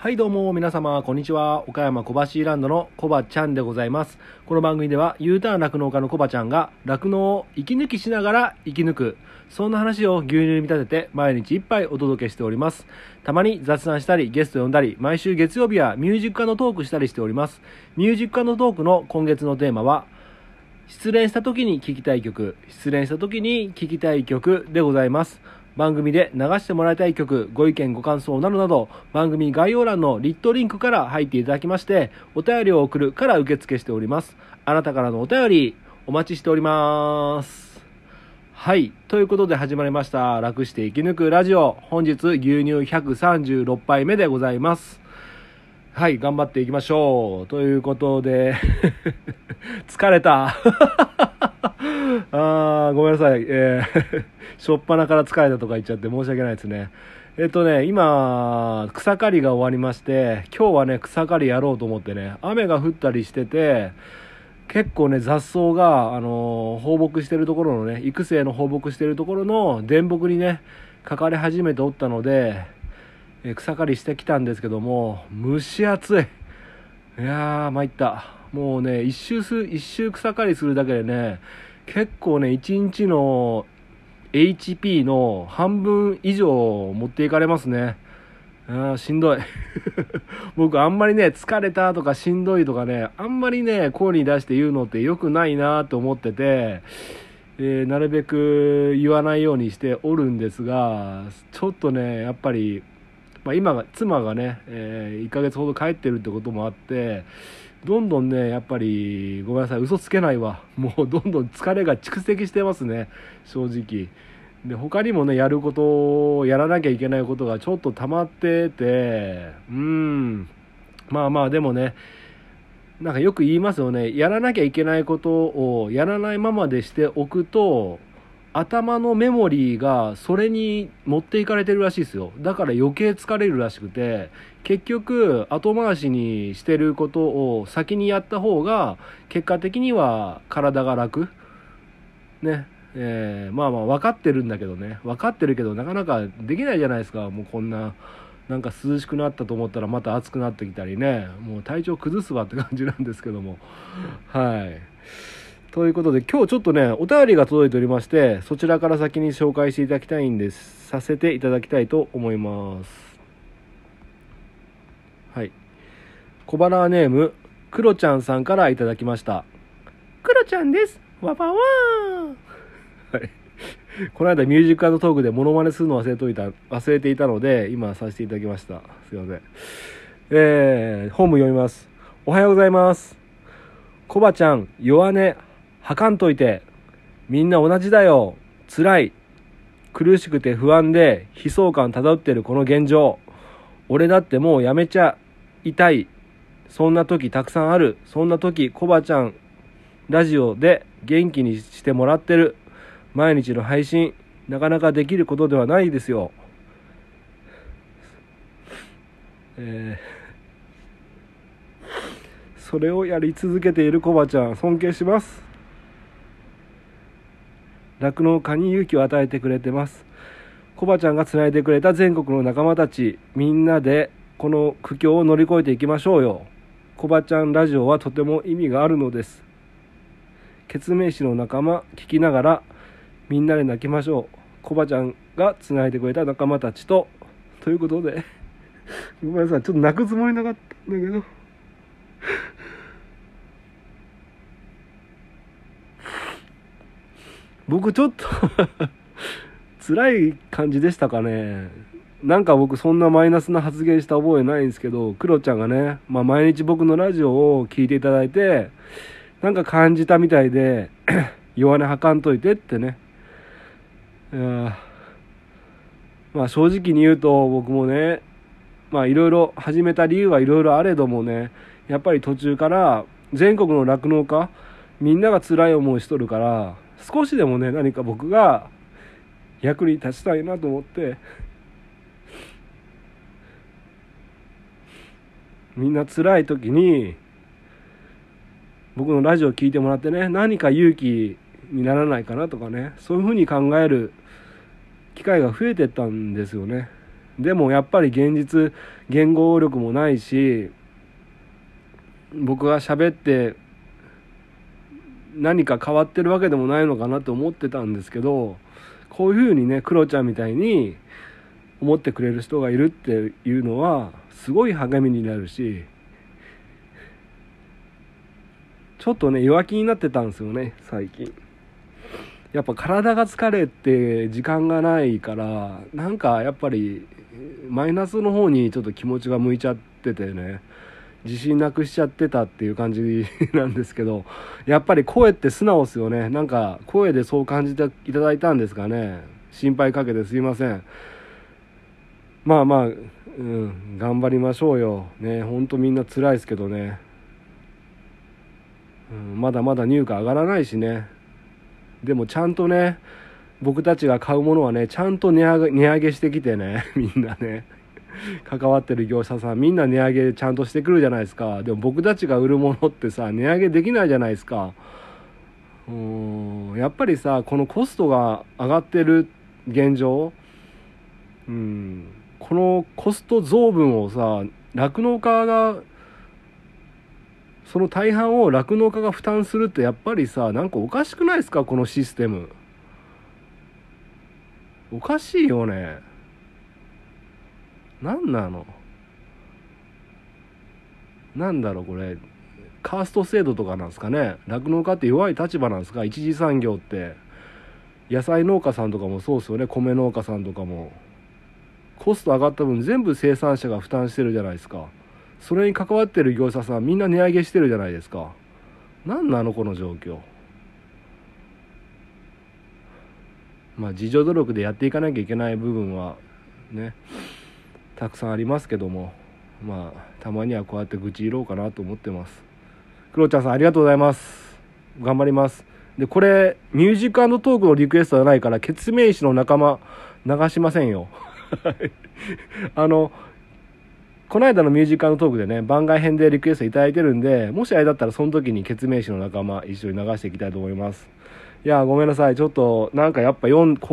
はいどうも皆様こんにちは、岡山小橋ランドのコバちゃんでございます。この番組では U ターン酪農家のコバちゃんが酪農を息抜きしながら生き抜く、そんな話を牛乳に見立てて毎日いっぱいお届けしております。たまに雑談したりゲスト呼んだり、毎週月曜日はミュージックのトークしたりしております。ミュージックのトークの今月のテーマは失恋した時に聴きたい曲、失恋した時に聴きたい曲でございます。番組で流してもらいたい曲、ご意見ご感想などなど、番組概要欄のリットリンクから入っていただきまして、お便りを送るから受付しております。あなたからのお便りお待ちしております。はい、ということで始まりました楽して生き抜くラジオ、本日牛乳136杯目でございます。はい、頑張っていきましょうということで疲れたごめんなさい、しょっぱなから疲れたとか言っちゃって申し訳ないですね。今草刈りが終わりまして、今日はね草刈りやろうと思ってね、雨が降ったりしてて結構ね雑草が、放牧してるところのね、育成の放牧してるところの田木にねかかり始めておったので、草刈りしてきたんですけども、蒸し暑い。いやー参った。もうね一周草刈りするだけでね結構ね1日の HP の半分以上持っていかれますね。しんどい僕あんまりね疲れたとかしんどいとかね、あんまりね声に出して言うのって良くないなと思ってて、なるべく言わないようにしておるんですが、ちょっとねやっぱり、今が妻がね、1ヶ月ほど帰ってるってこともあって、どんどんねやっぱりごめんなさい嘘つけないわ、もうどんどん疲れが蓄積してますね正直で、他にもねやることをやらなきゃいけないことがちょっと溜まってて、まあでもねなんかよく言いますよね、やらなきゃいけないことをやらないままでしておくと頭のメモリーがそれに持っていかれてるらしいですよ。だから余計疲れるらしくて、結局後回しにしてることを先にやった方が結果的には体が楽ね、分かってるんだけどね、分かってるけどなかなかできないじゃないですか。もうこんななんか涼しくなったと思ったらまた暑くなってきたりね、もう体調崩すわって感じなんですけども、はいということで今日ちょっとねお便りが届いておりまして、そちらから先に紹介していただきたいんです、させていただきたいと思います。はい、小腹ネームクロちゃんさんからいただきました。クロちゃんです、わばわーはい、この間ミュージック&トークでモノマネするの忘れていたので今させていただきました。すいません。本文読みます。おはようございます。コバちゃん弱音吐かんといて、みんな同じだよ。辛い、苦しくて不安で悲壮感漂ってるこの現状、俺だってもうやめちゃいたい、そんな時たくさんある。そんな時コバちゃんラジオで元気にしてもらってる。毎日の配信なかなかできることではないですよ。それをやり続けているコバちゃん尊敬します。酪農家に勇気を与えてくれてます。コバちゃんがつないでくれた全国の仲間たち、みんなでこの苦境を乗り越えていきましょうよ。コバちゃんラジオはとても意味があるのです。血明誌の仲間聞きながらみんなで泣きましょう。コバちゃんがつないでくれた仲間たちと、ということでごめんなさい、ちょっと泣くつもりなかったんだけど僕ちょっと辛い感じでしたかね。なんか僕そんなマイナスな発言した覚えないんですけど、クロちゃんがね、毎日僕のラジオを聞いていただいてなんか感じたみたいで弱音吐かんといてってね。正直に言うと僕もねいろいろ始めた理由はいろいろあれどもね、やっぱり途中から全国の酪農家みんなが辛い思いしとるから、少しでもね何か僕が役に立ちたいなと思ってみんな辛い時に僕のラジオを聞いてもらってね、何か勇気にならないかなとかね、そういうふうに考える機会が増えてったんですよね。でもやっぱり現実言語力もないし、僕が喋って何か変わってるわけでもないのかなと思ってたんですけど、こういうふうにね、クロちゃんみたいに思ってくれる人がいるっていうのはすごい励みになるし、ちょっとね弱気になってたんですよね最近。やっぱ体が疲れて時間がないから、なんかやっぱりマイナスの方にちょっと気持ちが向いちゃっててね、自信なくしちゃってたっていう感じなんですけど、やっぱり声って素直ですよね。なんか声でそう感じていただいたんですかね。心配かけてすいません。まあまあ、頑張りましょうよね。ほんとみんな辛いですけどね、まだまだ入荷上がらないしね。でもちゃんとね、僕たちが買うものはね、ちゃんと値上げしてきてね、みんなね、関わってる業者さんみんな値上げちゃんとしてくるじゃないですか。でも僕たちが売るものってさ、値上げできないじゃないですか。やっぱりさ、このコストが上がってる現状、このコスト増分をさ、酪農家がその大半を酪農家が負担するって、やっぱりさ、なんかおかしくないですか、このシステム。おかしいよね。なんなの、なんだろうこれ、カースト制度とかなんですかね。酪農家って弱い立場なんですか、一次産業って。野菜農家さんとかもそうですよね、米農家さんとかも。コスト上がった分全部生産者が負担してるじゃないですか。それに関わってる業者さんみんな値上げしてるじゃないですか。なんなのこの状況。まあ自助努力でやっていかなきゃいけない部分はね、たくさんありますけども、まあたまにはこうやって愚痴言おうかなと思ってます。クロちゃんさんありがとうございます。頑張ります。でこれミュージック&トークのリクエストじゃないから、ケツメイシの仲間流しませんよこの間のミュージック&トークでね、番外編でリクエストいただいてるんで、もしあれだったらその時にケツメイシの仲間一緒に流していきたいと思います。いやごめんなさい、ちょっとなんかやっぱこ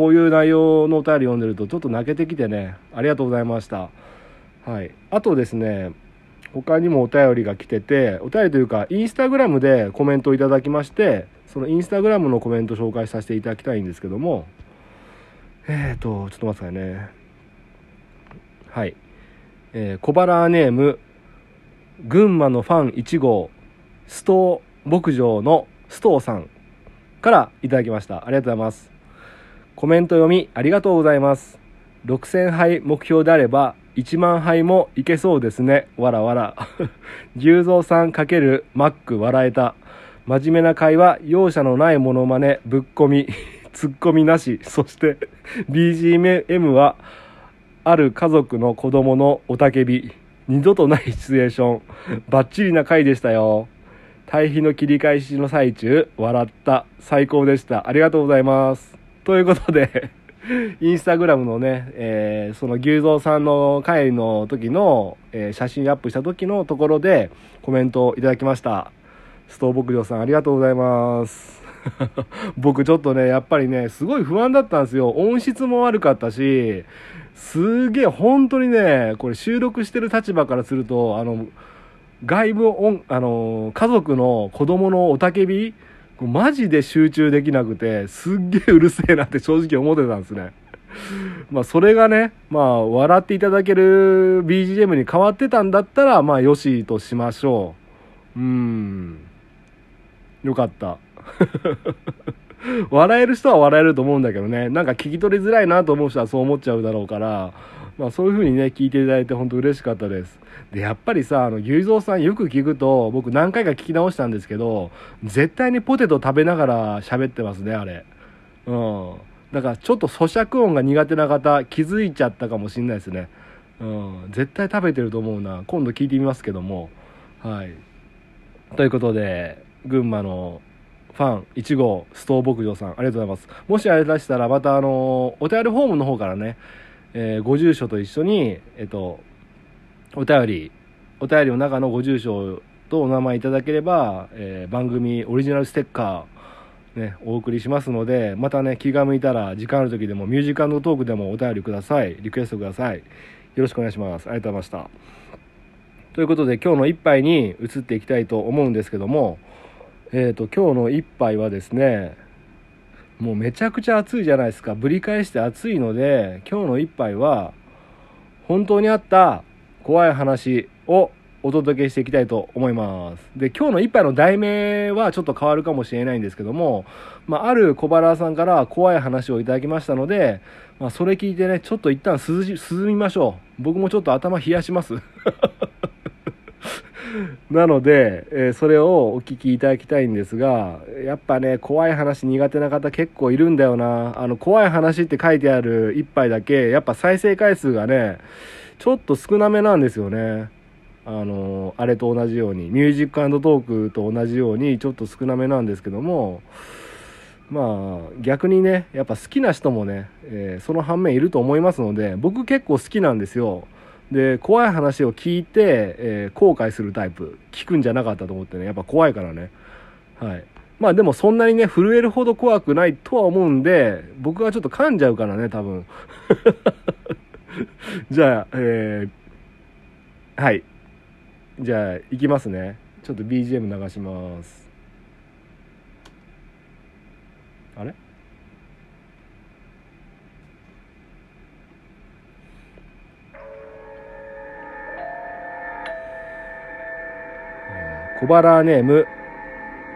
ういう内容のお便り読んでるとちょっと泣けてきてね、ありがとうございました。はい。あとですね、他にもお便りが来てて、お便りというかインスタグラムでコメントをいただきまして、そのインスタグラムのコメント紹介させていただきたいんですけども、ちょっと待ってくださいね。はい。小原ネーム、群馬のファン1号ストー牧場のストーさんからいただきました。ありがとうございます。コメント読みありがとうございます。6000杯目標であれば1万杯もいけそうですね、わらわら牛蔵さん×マック笑えた。真面目な会話、容赦のないモノマネ、ぶっこみツッコミなし、そしてBGM はある家族の子供のおたけび、二度とないシチュエーション、バッチリな回でしたよ。対比の切り返しの最中笑った、最高でした。ありがとうございます。ということでインスタグラムのね、その牛蔵さんの回の時の、写真アップした時のところでコメントをいただきました。ストー牧場さんありがとうございます僕ちょっとねやっぱりねすごい不安だったんですよ。音質も悪かったし、すげえ本当にね、これ収録してる立場からすると、外部音、家族の子供の雄たけび、マジで集中できなくて、すっげえうるせえなって正直思ってたんですねまあそれがね、まあ笑っていただける BGM に変わってたんだったら、まあよしとしましょう。よかった笑える人は笑えると思うんだけどね、なんか聞き取りづらいなと思う人はそう思っちゃうだろうから、まあ、そういう風にね聞いていただいて本当嬉しかったです。でやっぱりさ、牛蔵さんよく聞くと、僕何回か聞き直したんですけど、絶対にポテト食べながら喋ってますねあれ。だからちょっと咀嚼音が苦手な方気づいちゃったかもしれないですね。絶対食べてると思うな。今度聞いてみますけども、はい。ということで群馬のファン1号ストー牧場さんありがとうございます。もしあれでしたらまたお便りフォームの方からね、ご住所と一緒に、お便りの中のご住所とお名前いただければ、番組オリジナルステッカー、ね、お送りしますので、またね気が向いたら時間ある時でもミュージック&トークでもお便りください。リクエストください。ろしくお願いします。ありがとうございました。ということで今日の一杯に移っていきたいと思うんですけども、今日の一杯はですね、もうめちゃくちゃ暑いじゃないですか。ぶり返して暑いので、今日の一杯は本当にあった怖い話をお届けしていきたいと思います。で、今日の一杯の題名はちょっと変わるかもしれないんですけども、ある小原さんから怖い話をいただきましたので、それ聞いてね、ちょっと一旦涼みましょう。僕もちょっと頭冷やしますなので、それをお聞きいただきたいんですが、やっぱね、怖い話苦手な方結構いるんだよな。怖い話って書いてある一杯だけ、やっぱ再生回数がね、ちょっと少なめなんですよね。あれと同じように、ミュージック&トークと同じようにちょっと少なめなんですけども、逆にね、やっぱ好きな人もね、その反面いると思いますので、僕結構好きなんですよ。で、怖い話を聞いて、後悔するタイプ。聞くんじゃなかったと思ってね、やっぱ怖いからね。はい。でもそんなにね、震えるほど怖くないとは思うんで、僕はちょっと噛んじゃうからね、多分じゃあ、はい。じゃあ行きますね。ちょっと BGM 流します。あれ、小原ネーム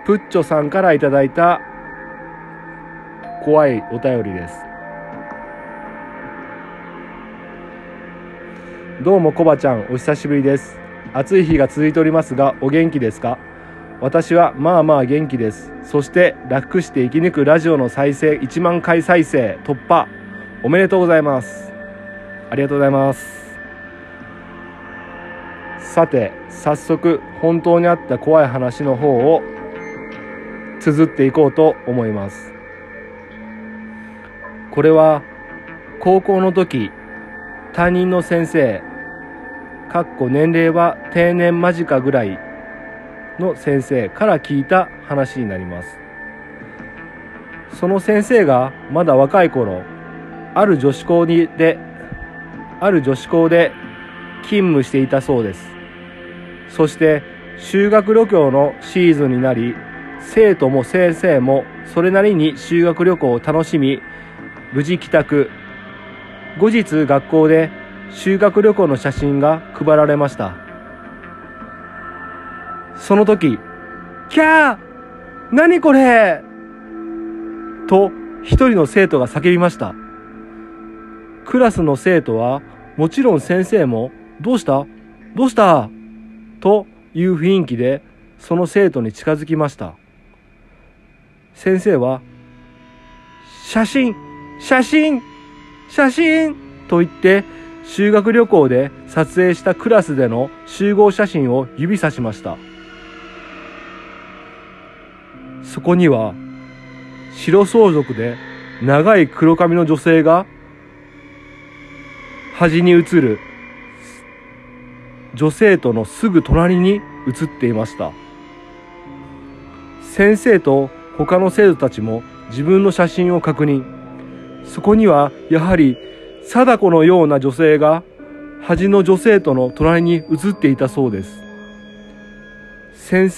プッチョさんからいただいた怖いお便りです。どうもコバちゃん、お久しぶりです。暑い日が続いておりますが、お元気ですか？私は元気です。そして楽して生き抜くラジオの再生1万回再生突破おめでとうございます。ありがとうございます。さて、早速本当にあった怖い話の方を綴っていこうと思います。これは高校の時、担任の先生年齢は定年間近ぐらいの先生から聞いた話になります。その先生がまだ若い頃、ある女子校で勤務していたそうです。そして修学旅行のシーズンになり、生徒も先生もそれなりに修学旅行を楽しみ、無事帰宅。後日学校で修学旅行の写真が配られました。その時、キャー何これと一人の生徒が叫びました。クラスの生徒はもちろん先生も、どうしたという雰囲気でその生徒に近づきました。先生は写真と言って修学旅行で撮影したクラスでの集合写真を指さしました。そこには白装束で長い黒髪の女性が、端に写る女性とのすぐ隣に写っていました。先生と他の生徒たちも自分の写真を確認。そこにはやはり貞子のような女性が端の女性との隣に写っていたそうです。生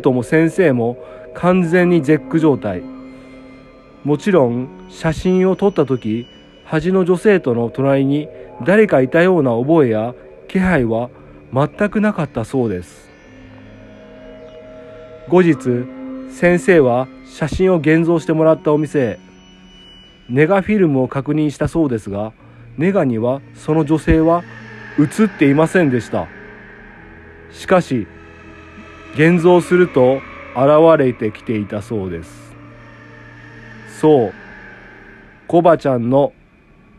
徒も先生も完全に絶句状態。もちろん写真を撮った時、端の女性との隣に誰かいたような覚えや気配は全くなかったそうです。後日、先生は写真を現像してもらったお店へ、ネガフィルムを確認したそうですが、ネガにはその女性は写っていませんでした。しかし現像すると現れてきていたそうです。そう、コバちゃんの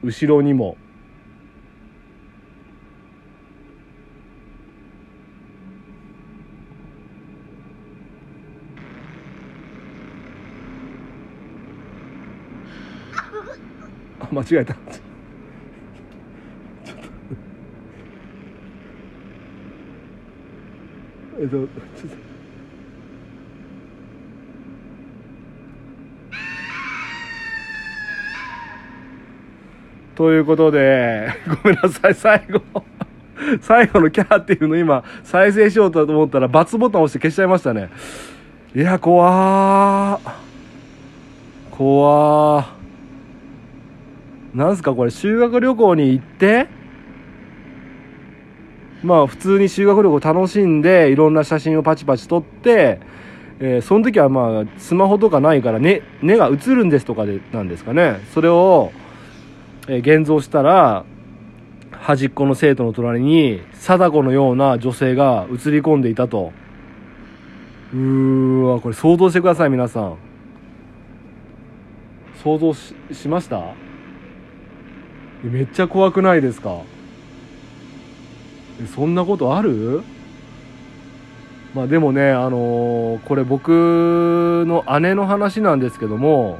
後ろにも間違えたちょっとということで、ごめんなさい、最後のキャーっていうの今再生しようと思ったら×ボタン押して消しちゃいましたね。いや、怖ー。なんすかこれ、修学旅行に行って、まあ普通に修学旅行楽しんでいろんな写真をパチパチ撮って、その時はまあスマホとかないからね、根が映るんですとかでなんですかね。それを、現像したら端っこの生徒の隣に貞子のような女性が映り込んでいたと。うーわ、これ想像してください皆さん。想像 しました？めっちゃ怖くないですか？そんなことある？まあでもね、これ僕の姉の話なんですけども、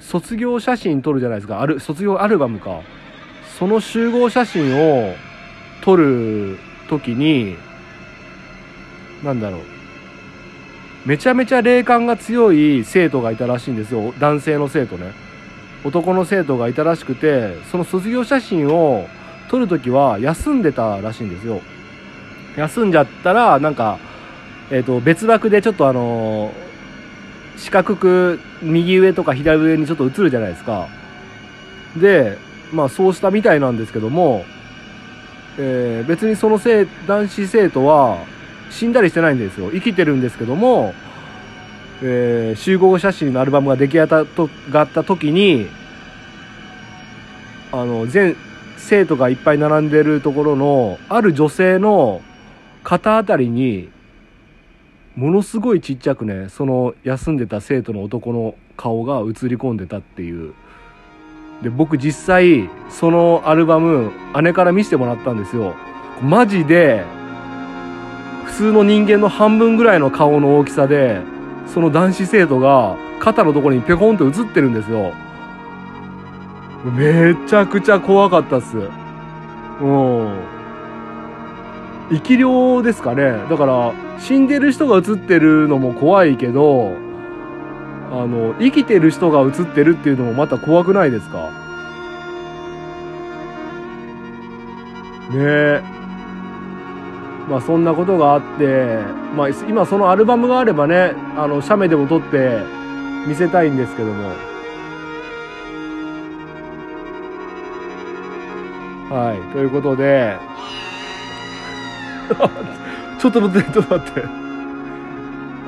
卒業写真撮るじゃないですか、卒業アルバムか、その集合写真を撮るときに、なんだろう、めちゃめちゃ霊感が強い生徒がいたらしいんですよ。男性の生徒ね、男の生徒がいたらしくて、その卒業写真を撮るときは休んでたらしいんですよ。休んじゃったらなんか、別枠でちょっと四角く右上とか左上にちょっと映るじゃないですか。で、まあそうしたみたいなんですけども、別にその男子生徒は死んだりしてないんですよ。生きてるんですけども、集合写真のアルバムが出来上がった時に、全生徒がいっぱい並んでるところのある女性の肩あたりに、ものすごいちっちゃくね、その休んでた生徒の男の顔が映り込んでたっていう。で、僕実際そのアルバム姉から見せてもらったんですよ。マジで普通の人間の半分ぐらいの顔の大きさで、その男子生徒が肩のところにペコンと映ってるんですよ。めちゃくちゃ怖かったっす。生き量ですかね。だから死んでる人が映ってるのも怖いけど、生きてる人が映ってるっていうのもまた怖くないですかねえ。まあそんなことがあって、まあ今そのアルバムがあればね、写メでも撮って見せたいんですけども。はい、ということで、ちょっと待って。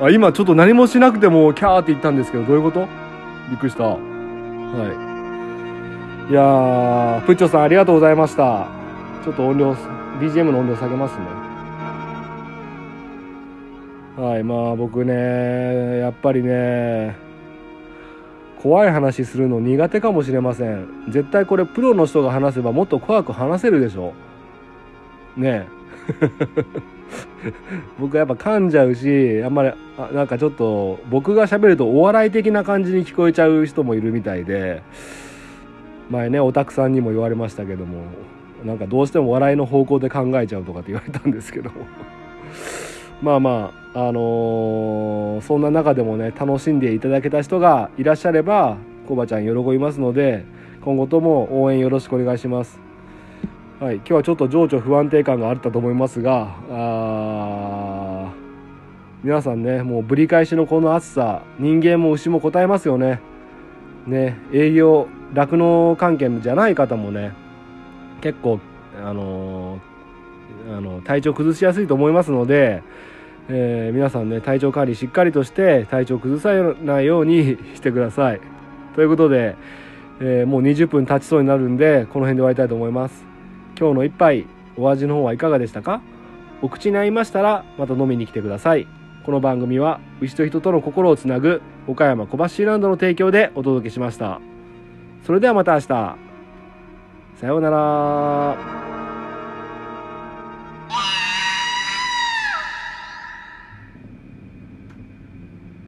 あ、今ちょっと何もしなくてもキャーって言ったんですけど、どういうこと？びっくりした。はい。いやー、プッチョさんありがとうございました。ちょっと音量、BGM の音量下げますね。はい、まあ僕ね、やっぱりね、怖い話するの苦手かもしれません。絶対これプロの人が話せばもっと怖く話せるでしょ。ねえ。僕はやっぱ噛んじゃうし、あんまりなんかちょっと僕が喋るとお笑い的な感じに聞こえちゃう人もいるみたいで、前ねオタクさんにも言われましたけども、なんかどうしても笑いの方向で考えちゃうとかって言われたんですけどまあまあそんな中でもね、楽しんでいただけた人がいらっしゃればコバちゃん喜びますので、今後とも応援よろしくお願いします。はい、今日はちょっと情緒不安定感があったと思いますが、皆さんね、もうぶり返しのこの暑さ、人間も牛も答えますよね。ね、営業酪農関係じゃない方もね、結構体調崩しやすいと思いますので、皆さんね、体調管理しっかりとして、体調崩さないようにしてください。ということで、もう20分経ちそうになるんで、この辺で終わりたいと思います。今日の一杯、お味の方はいかがでしたか？お口に合いましたらまた飲みに来てください。この番組は牛と人との心をつなぐ岡山小橋ランドの提供でお届けしました。それではまた明日。さようなら。